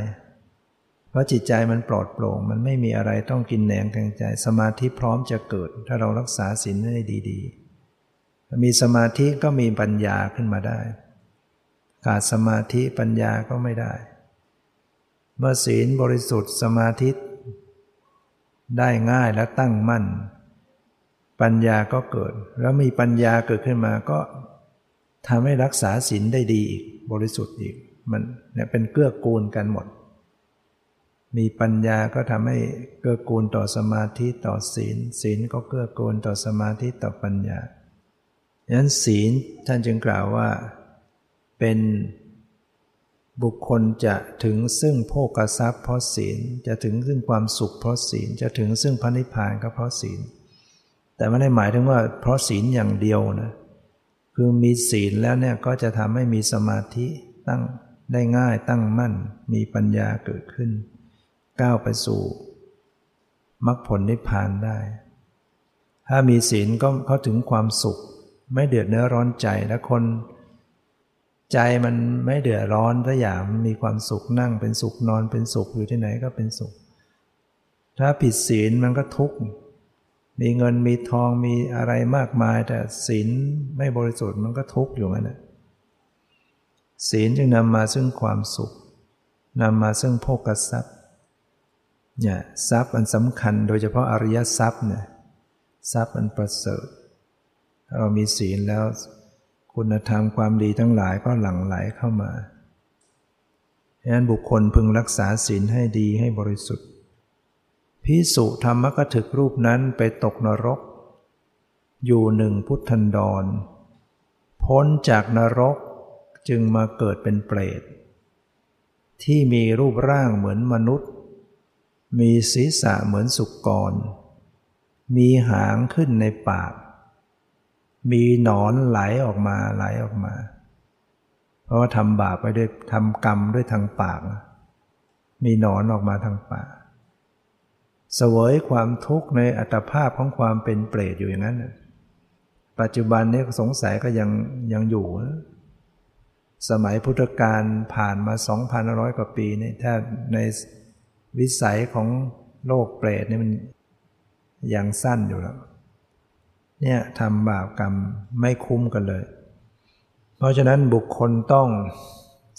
เพราะจิตใจมันปลอดโปร่งมันไม่มีอะไรต้องกินแหนงแกงใจสมาธิพร้อมจะเกิดถ้าเรารักษาศีลได้ดีๆมีสมาธิก็มีปัญญาขึ้นมาได้ขาดสมาธิปัญญาก็ไม่ได้เมื่อศีลบริสุทธิ์สมาธิได้ง่ายและตั้งมั่นปัญญาก็เกิดแล้วมีปัญญาเกิดขึ้นมาก็ทำให้รักษาศีลได้ดีอีกบริสุทธิ์อีกมันเนี่ยเป็นเกื้อกูลกันหมดมีปัญญาก็ทำให้เกื้อกูลต่อสมาธิต่อศีลศีลก็เกื้อกูลต่อสมาธิต่อปัญญาฉะนั้นศีลท่านจึงกล่าวว่าเป็นบุคคลจะถึงซึ่งโภคทรัพย์เพราะศีลจะถึงซึ่งความสุขเพราะศีลจะถึงซึ่งพระนิพพานก็เพราะศีลแต่ไม่ได้หมายถึงว่าเพราะศีลอย่างเดียวนะคือมีศีลแล้วเนี่ยก็จะทำให้มีสมาธิตั้งได้ง่ายตั้งมั่นมีปัญญาเกิดขึ้นก้าวไปสู่มรรคผลนิพพานได้ถ้ามีศีลก็เข้าถึงความสุขไม่เดือดเนื้อร้อนใจและคนใจมันไม่เดือดร้อนถ้าอย่างมีความสุขนั่งเป็นสุขนอนเป็นสุขอยู่ที่ไหนก็เป็นสุขถ้าผิดศีลมันก็ทุกข์ มีเงินมีทองมีอะไรมากมายแต่ศีลไม่บริสุทธิ์มันก็ทุกข์อยู่นั่นแหละศีลจึงนำมาซึ่งความสุขนำมาซึ่งโภคทรัพย์เนี่ยทรัพย์อันสำคัญโดยเฉพาะอริยทรัพย์เนี่ยทรัพย์อันประเสริฐเรามีศีลแล้วคุณธรรมความดีทั้งหลายก็หลั่งไหลเข้ามาฉะนั้นบุคคลพึงรักษาศีลให้ดีให้บริสุทธิ์ภิกษุธรรมกถึกรูปนั้นไปตกนรกอยู่หนึ่งพุทธันดรพ้นจากนรกจึงมาเกิดเป็นเปรตที่มีรูปร่างเหมือนมนุษย์มีศีรษะเหมือนสุกรมีหางขึ้นในปากมีหนอนไหลออกมาไหลออกมาเพราะว่าทำบาปไปด้วยทำกรรมด้วยทางปากมีหนอนออกมาทางปากเสวยความทุกข์ในอัตภาพของความเป็นเปรตอยู่อย่างนั้นปัจจุบันนี้สงสัยก็ยังยังอยู่สมัยพุทธกาลผ่านมา สองพันห้าร้อย กว่าปีนี่ถ้าในวิสัยของโลกเปรตนี่มันยังสั้นอยู่แล้วเนี่ยทำบาปกรรมไม่คุ้มกันเลยเพราะฉะนั้นบุคคลต้อง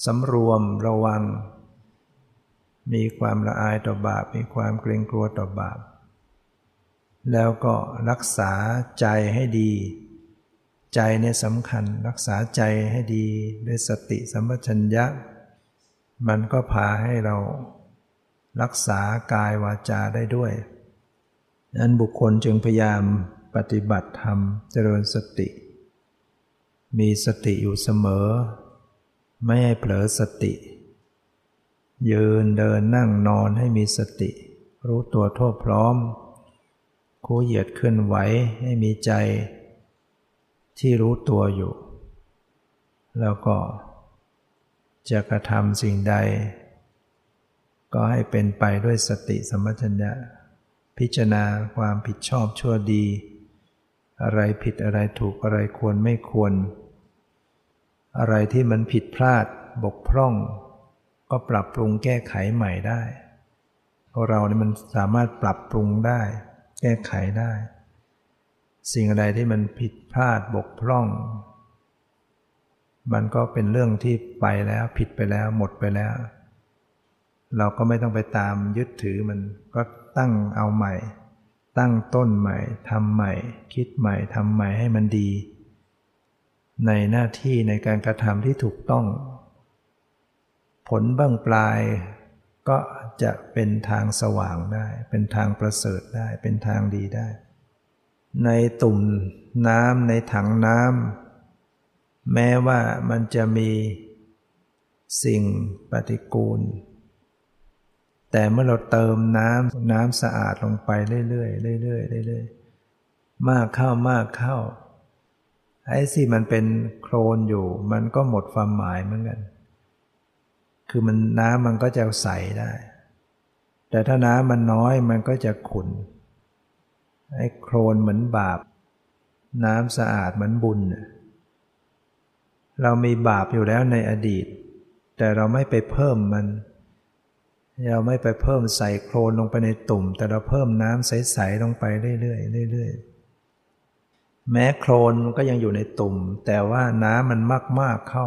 สำรวมระวังมีความละอายต่อบาปมีความเกรงกลัวต่อบาปแล้วก็รักษาใจให้ดีใจเนี่ยสำคัญรักษาใจให้ดีด้วยสติสัมปชัญญะมันก็พาให้เรารักษากายวาจาได้ด้วยนั้นบุคคลจึงพยายามปฏิบัติธรรมเจริญสติมีสติอยู่เสมอไม่ให้เผลอสติยืนเดินนั่งนอนให้มีสติรู้ตัวทั่วพร้อมคู่เหยียดเคลื่อนไหวให้มีใจที่รู้ตัวอยู่แล้วก็จะกระทำสิ่งใดก็ให้เป็นไปด้วยสติสัมปชัญญะพิจารณาความผิดชอบชั่วดีอะไรผิดอะไรถูกอะไรควรไม่ควรอะไรที่มันผิดพลาดบกพร่องก็ปรับปรุงแก้ไขใหม่ได้เพราะเรานี่มันสามารถปรับปรุงได้แก้ไขได้สิ่งอะไรที่มันผิดพลาดบกพร่องมันก็เป็นเรื่องที่ไปแล้วผิดไปแล้วหมดไปแล้วเราก็ไม่ต้องไปตามยึดถือมันก็ตั้งเอาใหม่ตั้งต้นใหม่ทำใหม่คิดใหม่ทำใหม่ให้มันดีในหน้าที่ในการกระทำที่ถูกต้องผลเบื้องปลายก็จะเป็นทางสว่างได้เป็นทางประเสริฐได้เป็นทางดีได้ในตุ่มน้ำในถังน้ำแม้ว่ามันจะมีสิ่งปฏิกูลแต่เมื่อเราเติมน้ำน้ำสะอาดลงไปเรื่อยๆเรื่อยๆเรื่อยๆมากเข้ามากเข้าไอ้สิมันเป็นโคลนอยู่มันก็หมดความหมายเหมือนกันคือมันน้ำมันก็จะใสได้แต่ถ้าน้ำมันน้อยมันก็จะขุ่นไอ้โคลนเหมือนบาปน้ำสะอาดเหมือนบุญเรามีบาปอยู่แล้วในอดีตแต่เราไม่ไปเพิ่มมันเราไม่ไปเพิ่มใส่โคลนลงไปในตุ่มแต่เราเพิ่มน้ำใสๆลงไปเรื่อยๆเรื่อยๆแม้โคลนก็ยังอยู่ในตุ่มแต่ว่าน้ำมันมากๆเข้า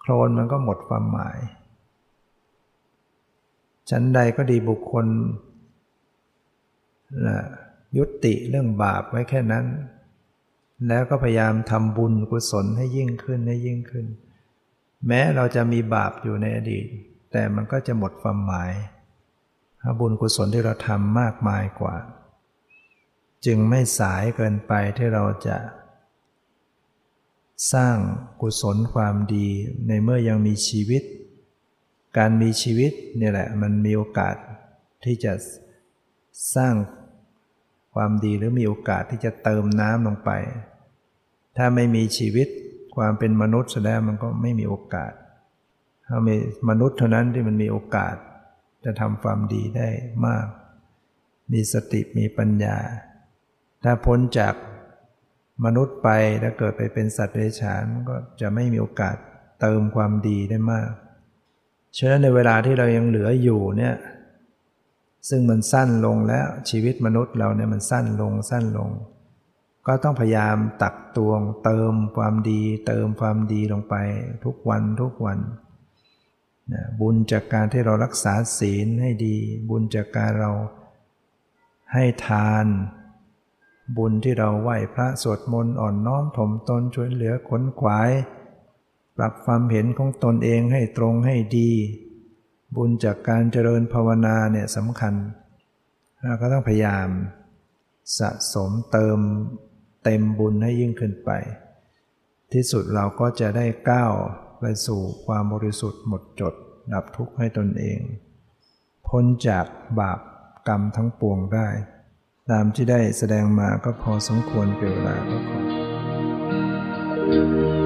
โคลนมันก็หมดความหมายชั้นใดก็ดีบุคคลยุติเรื่องบาปไว้แค่นั้นแล้วก็พยายามทำบุญกุศลให้ยิ่งขึ้นให้ยิ่งขึ้นแม้เราจะมีบาปอยู่ในอดีตแต่มันก็จะหมดความหมายถ้าบุญกุศลที่เราทำมากมายกว่าจึงไม่สายเกินไปที่เราจะสร้างกุศลความดีในเมื่อยังมีชีวิตการมีชีวิตนี่แหละมันมีโอกาสที่จะสร้างความดีหรือมีโอกาสที่จะเติมน้ำลงไปถ้าไม่มีชีวิตความเป็นมนุษย์แล้วมันก็ไม่มีโอกาสถ้ามีมนุษย์เท่านั้นที่มันมีโอกาสจะทำความดีได้มากมีสติมีปัญญาถ้าพ้นจากมนุษย์ไปแล้วเกิดไปเป็นสัตว์เดรัจฉานก็จะไม่มีโอกาสเติมความดีได้มากฉะนั้นในเวลาที่เรายังเหลืออยู่เนี่ย ซึ่งมันสั้นลงแล้วชีวิตมนุษย์เราเนี่ยมันสั้นลงสั้นลงก็ต้องพยายามตักตวงเติมความดีเติมความดีลงไปทุกวันทุกวันนะบุญจากการที่เรารักษาศีลให้ดีบุญจากการเราให้ทานบุญที่เราไหว้พระสวดมนต์อ่อนน้อมถ่อมตนช่วยเหลือขนขวายปรับความเห็นของตนเองให้ตรงให้ดีบุญจากการเจริญภาวนาเนี่ยสำคัญเราก็ต้องพยายามสะสมเติมเต็มบุญให้ยิ่งขึ้นไปที่สุดเราก็จะได้ก้าวไปสู่ความบริสุทธิ์หมดจดดับทุกข์ให้ตนเองพ้นจากบาปกรรมทั้งปวงได้ตามที่ได้แสดงมาก็พอสมควรเป็นเวลาก็ขอ